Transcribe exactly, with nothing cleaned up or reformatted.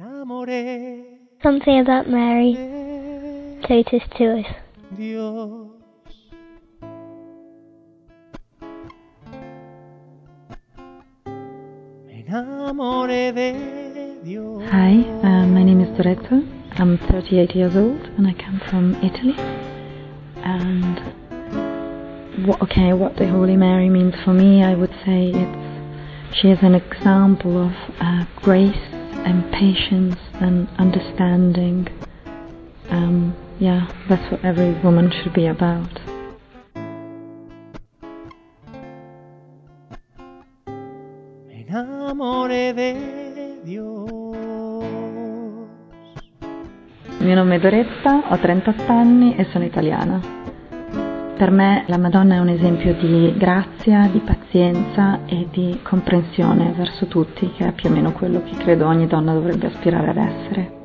Something about Mary. Totus Tuus. Hi, uh, my name is Doretta. I'm thirty-eight years old and I come from Italy. And what, okay, what the Holy Mary means for me, I would say it's she is an example of uh, grace and patience and understanding. Um, yeah, that's what every woman should be about. Me enamoré de Dios. Mio nome è Doretta, ho trentotto anni e sono italiana. Per me la Madonna è un esempio di grazia, di pazienza e di comprensione verso tutti, che è più o meno quello che credo ogni donna dovrebbe aspirare ad essere.